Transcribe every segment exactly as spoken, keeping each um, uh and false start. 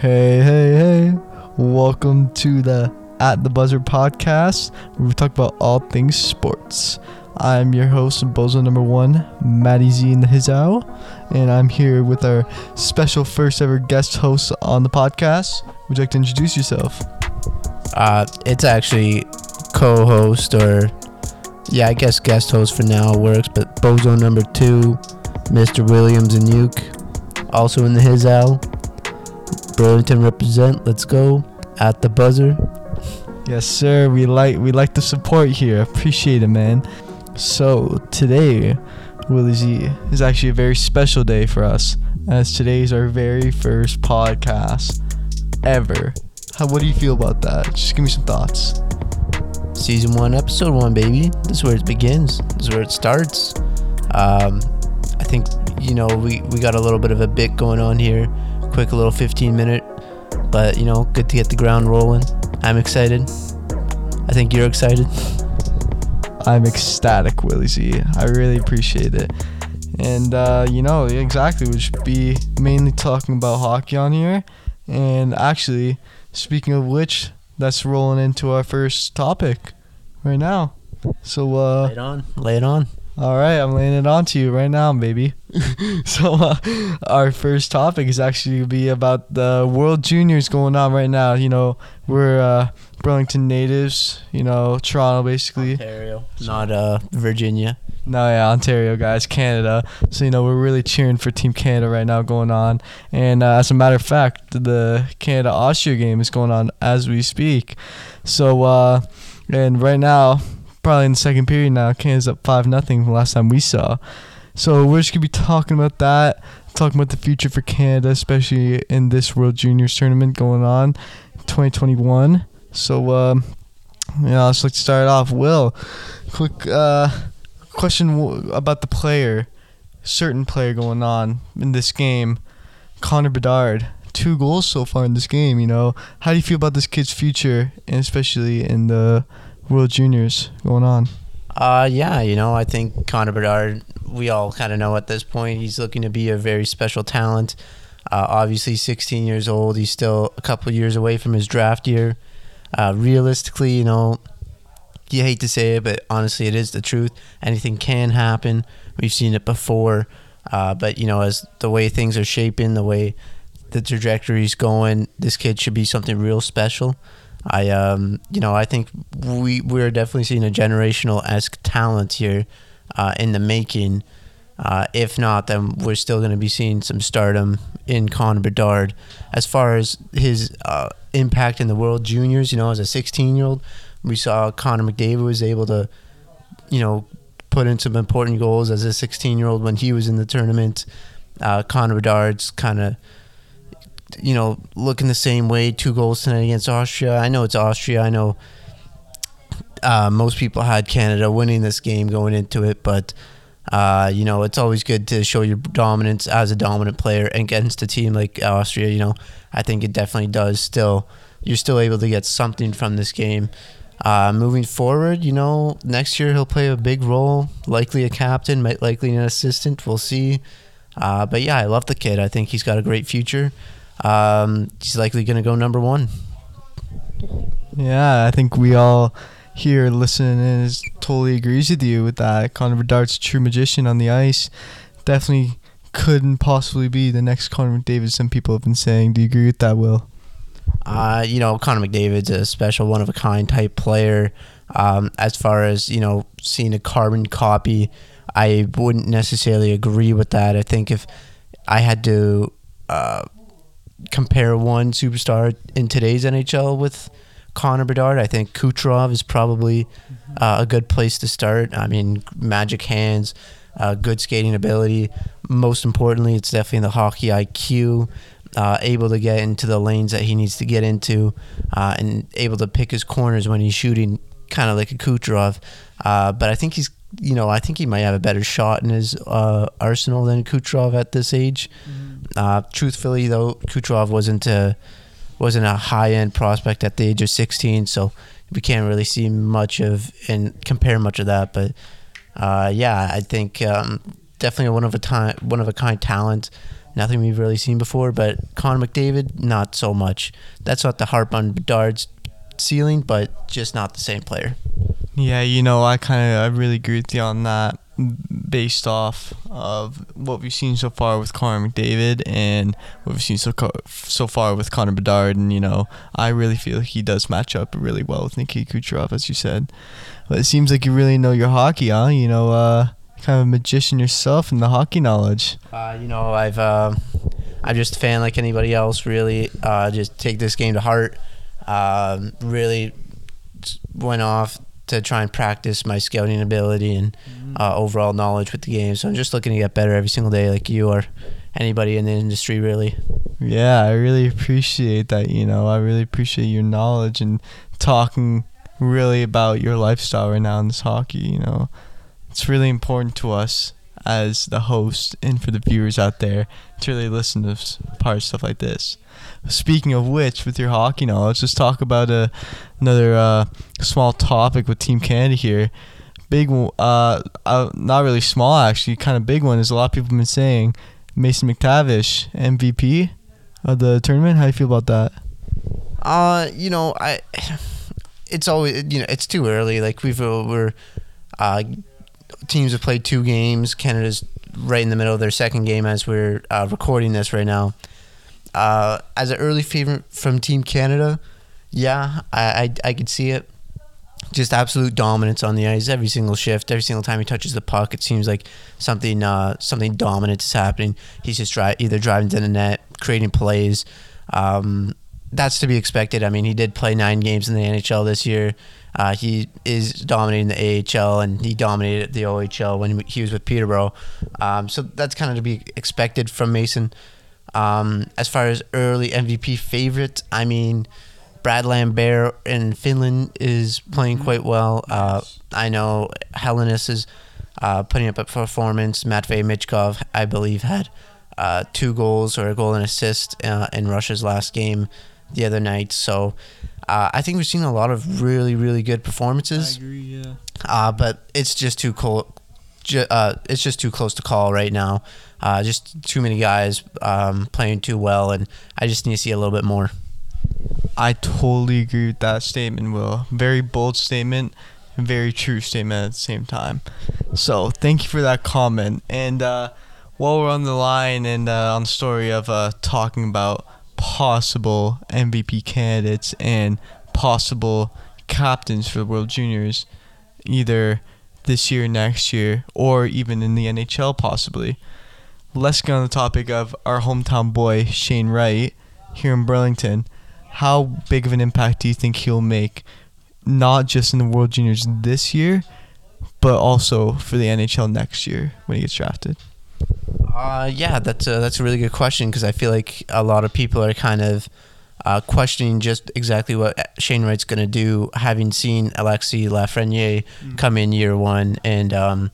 Hey, hey, hey. Welcome to the At the Buzzer podcast, where we talk about all things sports. I'm your host, Bozo number one, Matty Z in the Hizao, and I'm here with our special first ever guest host on the podcast. Would you like to introduce yourself? Uh, it's actually co-host or, yeah, I guess guest host for now works, but Bozo number two, Mister Williams and Nuke, also in the Hizao. Burlington represent. Let's go at the buzzer. Yes, sir. We like we like the support here. Appreciate it, man. So today, Willie Z, is actually a very special day for us, as today is our very first podcast ever. How? What do you feel about that? Just give me some thoughts. Season one, episode one, baby. This is where it begins. This is where it starts. Um, I think you know we we got a little bit of a bit going on here. Quick little fifteen minute, but you know, good to get the ground rolling. I'm excited. I think you're excited. I'm ecstatic, Willie Z. I really appreciate it. And uh, you know, exactly, we should be mainly talking about hockey on here. And actually, speaking of which, that's rolling into our first topic right now. So uh lay it on. Lay it on. All right, I'm laying it on to you right now, baby. So uh, our first topic is actually going to be about the World Juniors going on right now. You know, we're uh, Burlington natives, you know, Toronto basically. Ontario, not uh, Virginia. No, yeah, Ontario, guys, Canada. So, you know, we're really cheering for Team Canada right now going on. And uh, as a matter of fact, the Canada-Austria game is going on as we speak. So, uh, and right now... probably in the second period now. Canada's up five nothing from the last time we saw. So we're just going to be talking about that, talking about the future for Canada, especially in this World Juniors tournament going on twenty twenty-one. So, um, you know, I'd just like to start off. Will, quick uh, question w- about the player, certain player going on in this game, Connor Bedard. Two goals so far in this game, you know. How do you feel about this kid's future, and especially in the World Juniors going on? Uh, yeah, you know, I think Connor Bedard, we all kind of know at this point, he's looking to be a very special talent. Uh, obviously, sixteen years old. He's still a couple years away from his draft year. Uh, realistically, you know, you hate to say it, but honestly, it is the truth. Anything can happen. We've seen it before. Uh, but, you know, as the way things are shaping, the way the trajectory's going, this kid should be something real special. I, um, you know, I think we, we're definitely seeing a generational-esque talent here uh, in the making. Uh, if not, then we're still going to be seeing some stardom in Connor Bedard. As far as his uh, impact in the World Juniors, you know, as a sixteen-year-old, we saw Connor McDavid was able to, you know, put in some important goals as a sixteen-year-old when he was in the tournament. Uh, Connor Bedard's kind of... you know, looking the same way. Two goals tonight against Austria. I know it's Austria. I know uh, most people had Canada winning this game going into it, but, uh, you know, it's always good to show your dominance as a dominant player against a team like Austria, you know. I think it definitely does still. You're still able to get something from this game. Uh, moving forward, you know, next year he'll play a big role, likely a captain, might likely an assistant. We'll see. Uh, but, yeah, I love the kid. I think he's got a great future. Um, he's likely going to go number one. Yeah, I think we all here listening in is totally agrees with you with that. Connor Bedard's a true magician on the ice. Definitely couldn't possibly be the next Connor McDavid, some people have been saying. Do you agree with that, Will? Uh, you know, Connor McDavid's a special one-of-a-kind type player. Um, as far as, you know, seeing a carbon copy, I wouldn't necessarily agree with that. I think if I had to... Uh, compare one superstar in today's N H L with Connor Bedard, I think Kucherov is probably uh, a good place to start. I mean, magic hands, uh, good skating ability. Most importantly, it's definitely the hockey I Q, uh, able to get into the lanes that he needs to get into uh, and able to pick his corners when he's shooting, kind of like a Kucherov. Uh, but I think he's, you know, I think he might have a better shot in his uh, arsenal than Kucherov at this age. Mm-hmm. Uh, truthfully, though, Kucherov wasn't a, wasn't a high-end prospect at the age of sixteen, so we can't really see much of and compare much of that. But, uh, yeah, I think um, definitely a one-of-a-kind one of a kind talent. nothing we've really seen before. But Connor McDavid, not so much. That's not the harp on Bedard's ceiling, but just not the same player. Yeah, you know, I kind of, I really agree with you on that based off of what we've seen so far with Connor McDavid and what we've seen so so far with Connor Bedard. And, you know, I really feel he does match up really well with Nikita Kucherov, as you said. But it seems like you really know your hockey, huh? You know, uh, kind of a magician yourself in the hockey knowledge. Uh, you know, I've, uh, I'm just a fan like anybody else, really. Uh, just take this game to heart. Um, really went off to try and practice my scouting ability and uh, overall knowledge with the game. So I'm just looking to get better every single day, like you or anybody in the industry, really. Yeah, I really appreciate that, you know. I really appreciate your knowledge and talking really about your lifestyle right now in this hockey, you know. It's really important to us as the host and for the viewers out there to really listen to part of stuff like this. Speaking of which, with your hockey knowledge, let's talk about a, another uh, small topic with Team Canada here. Big, uh, uh, not really small actually, kind of big one is a lot of people have been saying Mason McTavish, M V P of the tournament. How do you feel about that? Uh, you know, I, it's always, you know, it's too early. Like we've uh, we're, uh, teams have played two games. Canada's right in the middle of their second game as we're uh, recording this right now. Uh, as an early favorite from Team Canada, yeah, I, I I could see it. Just absolute dominance on the ice every single shift, every single time he touches the puck. It seems like something uh, something dominant is happening. He's just dri- either driving to the net, creating plays. Um, that's to be expected. I mean, he did play nine games in the N H L this year. Uh, he is dominating the A H L, and he dominated the O H L when he was with Peterborough. Um, so that's kind of to be expected from Mason. Um, as far as early M V P favorites, I mean, Brad Lambert in Finland is playing quite well. Uh, I know Helenius is uh, putting up a performance. Matvei Michkov, I believe, had uh, two goals or a goal and assist uh, in Russia's last game the other night. So uh, I think we've seen a lot of really, really good performances. I agree, yeah. Uh, but it's just too cold. Uh, it's just too close to call right now. Uh, just too many guys um, playing too well, and I just need to see a little bit more. I totally agree with that statement, Will. Very bold statement, very true statement at the same time. So thank you for that comment. And uh, while we're on the line and uh, on the story of uh, talking about possible M V P candidates and possible captains for the World Juniors, either this year, next year, or even in the N H L possibly. Let's get on the topic of our hometown boy, Shane Wright, here in Burlington. How big of an impact do you think he'll make, not just in the World Juniors this year, but also for the N H L next year when he gets drafted? Uh, yeah, that's a, that's a really good question because I feel like a lot of people are kind of uh, questioning just exactly what Shane Wright's going to do, having seen Alexei Lafreniere mm-hmm. come in year one and um,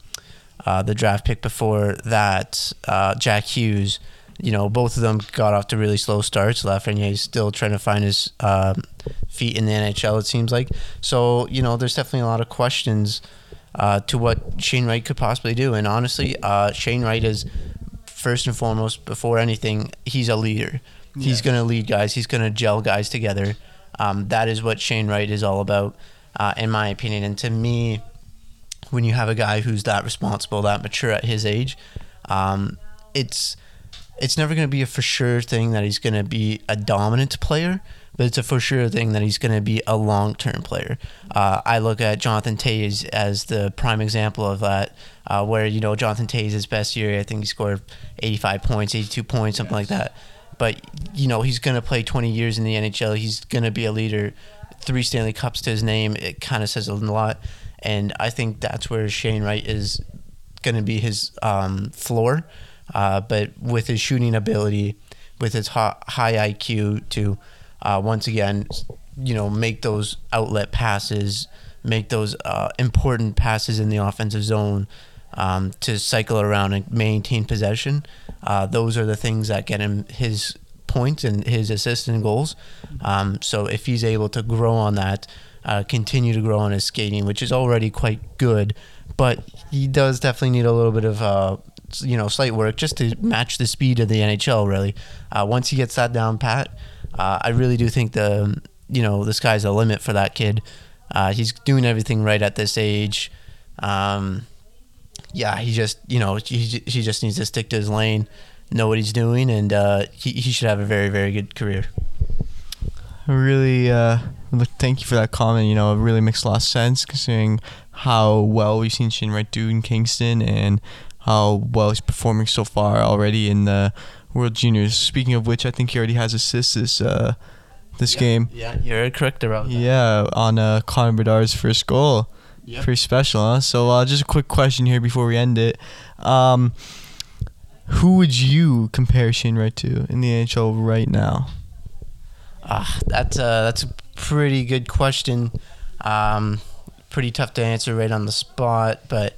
uh, the draft pick before that, uh, Jack Hughes. You know, both of them got off to really slow starts. Lafreniere's still trying to find his um, feet in the N H L, it seems like. So, you know, there's definitely a lot of questions uh, to what Shane Wright could possibly do. And honestly, uh, Shane Wright is, first and foremost, before anything, he's a leader. Yes. He's going to lead guys. He's going to gel guys together. Um, that is what Shane Wright is all about, uh, in my opinion. And to me, when you have a guy who's that responsible, that mature at his age, um, it's... It's never going to be a for sure thing that he's going to be a dominant player, but it's a for sure thing that he's going to be a long-term player. Uh, I look at Jonathan Toews as the prime example of that, uh, where, you know, Jonathan Toews' his best year, I think he scored eighty-five points, eighty-two points, something yes. like that. But, you know, he's going to play twenty years in the N H L. He's going to be a leader. Three Stanley Cups to his name. It kind of says a lot. And I think that's where Shane Wright is going to be his um, floor. Uh, but with his shooting ability, with his high I Q to, uh, once again, you know, make those outlet passes, make those uh, important passes in the offensive zone um, to cycle around and maintain possession. Uh, those are the things that get him his points and his assists and goals. Um, so if he's able to grow on that, uh, continue to grow on his skating, which is already quite good, but he does definitely need a little bit of uh, you know, slight work just to match the speed of the N H L, really. Uh, once he gets that down pat, uh, I really do think the, you know, the sky's the limit for that kid. Uh, he's doing everything right at this age. Um, yeah, he just, you know, he, he just needs to stick to his lane, know what he's doing, and uh, he, he should have a very, very good career. Really, uh, thank you for that comment. You know, it really makes a lot of sense considering how well we've seen Shane Wright do in Kingston and how well he's performing so far already in the World Juniors. Speaking of which, I think he already has assists this, uh, this yeah, game. Yeah, you're correct about that. Yeah, on uh, Connor Bedard's first goal. Yep. Pretty special, huh? So uh, just a quick question here before we end it. Um, who would you compare Shane Wright to in the N H L right now? Uh, that's, uh, that's a pretty good question. Um, pretty tough to answer right on the spot, but...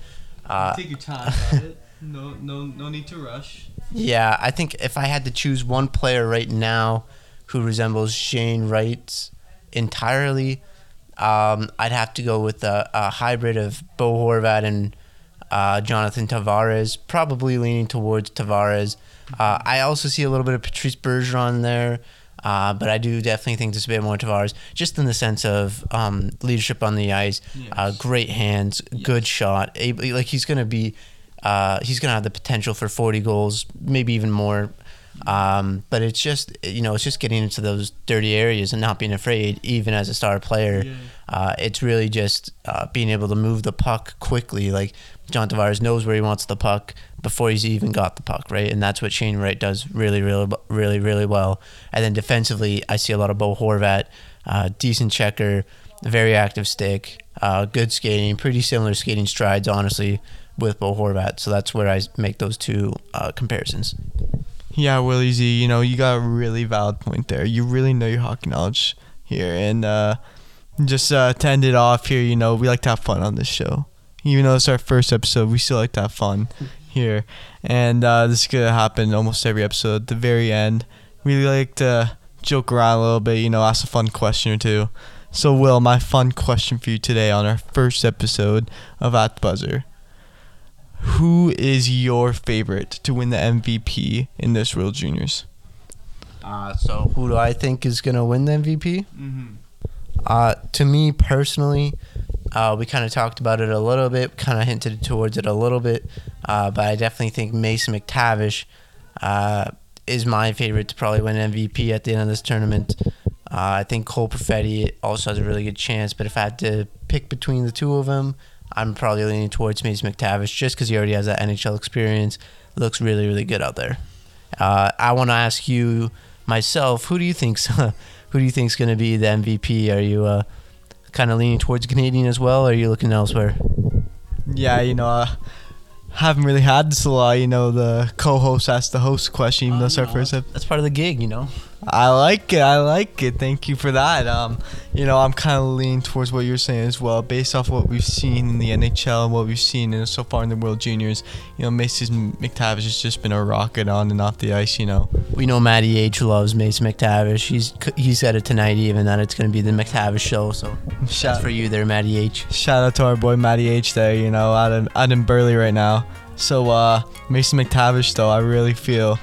Uh, take your time about it. No, no, no need to rush. Yeah, I think if I had to choose one player right now who resembles Shane Wright entirely... Um, I'd have to go with a, a hybrid of Bo Horvat and uh, Jonathan Tavares, probably leaning towards Tavares. Uh, I also see a little bit of Patrice Bergeron there, uh, but I do definitely think there's a bit more Tavares, just in the sense of um, leadership on the ice, yes. uh, great hands, yes. good shot. Able, like he's gonna be, uh, he's gonna have the potential for forty goals, maybe even more. Um, but it's just, you know, it's just getting into those dirty areas and not being afraid, even as a star player. Yeah. Uh, it's really just uh, being able to move the puck quickly. Like, John Tavares knows where he wants the puck before he's even got the puck, right? And that's what Shane Wright does really, really, really, really well. And then defensively, I see a lot of Bo Horvat, uh, decent checker, very active stick, uh, good skating, pretty similar skating strides, honestly, with Bo Horvat. So that's where I make those two uh, comparisons. Yeah, Willie Z, you know, you got a really valid point there. You really know your hockey knowledge here. And uh, just uh, to end it off here, you know, we like to have fun on this show. Even though it's our first episode, we still like to have fun here. And uh, this is going to happen almost every episode. At the very end, we like to joke around a little bit, you know, ask a fun question or two. So, Will, my fun question for you today on our first episode of At the Buzzer. Who is your favorite to win the M V P in this World Juniors? Uh, so who do I think is going to win the M V P? Mm-hmm. Uh, to me personally, uh, we kind of talked about it a little bit, kind of hinted towards it a little bit, uh, but I definitely think Mason McTavish uh, is my favorite to probably win M V P at the end of this tournament. Uh, I think Cole Perfetti also has a really good chance, but if I had to pick between the two of them, I'm probably leaning towards Mason McTavish just because he already has that N H L experience. Looks really, really good out there. Uh, I want to ask you myself, who do you think's who do you think's going to be the M V P? Are you uh, kind of leaning towards Canadian as well, or are you looking elsewhere? Yeah, you know, I haven't really had this a lot. You know, the co-host asked the host question, even though it's our first episode. That's part of the gig, you know. I like it. I like it. Thank you for that. Um, you know, I'm kind of leaning towards what you're saying as well, based off what we've seen in the N H L and what we've seen in, so far in the World Juniors. You know, Mason McTavish has just been a rocket on and off the ice. You know, we know Matty H loves Mason McTavish. He's he said it tonight, even that it's going to be the McTavish show. So shout that's for you there, Matty H. Shout out to our boy Matty H there. You know, out in out in Burley right now. So uh, Mason McTavish though, I really feel.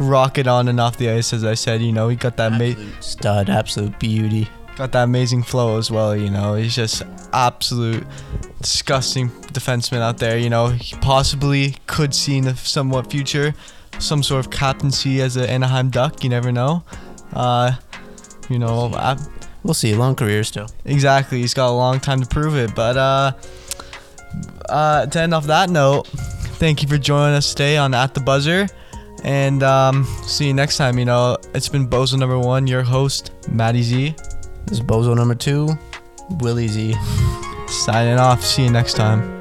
Rocket on and off the ice, as I said, you know, he got that amazing stud, absolute beauty. Got that amazing flow as well, you know. He's just absolute disgusting defenseman out there, you know. He possibly could see in the somewhat future some sort of captaincy as an Anaheim Duck. You never know. Uh, you know, we'll see. I, we'll see. Long career still. Exactly. He's got a long time to prove it. But uh, uh, to end off that note, thank you for joining us today on At the Buzzer. And um, see you next time. You know, it's been Bozo number one, your host, Matty Z. This is Bozo number two, Willie Z. Signing off. See you next time.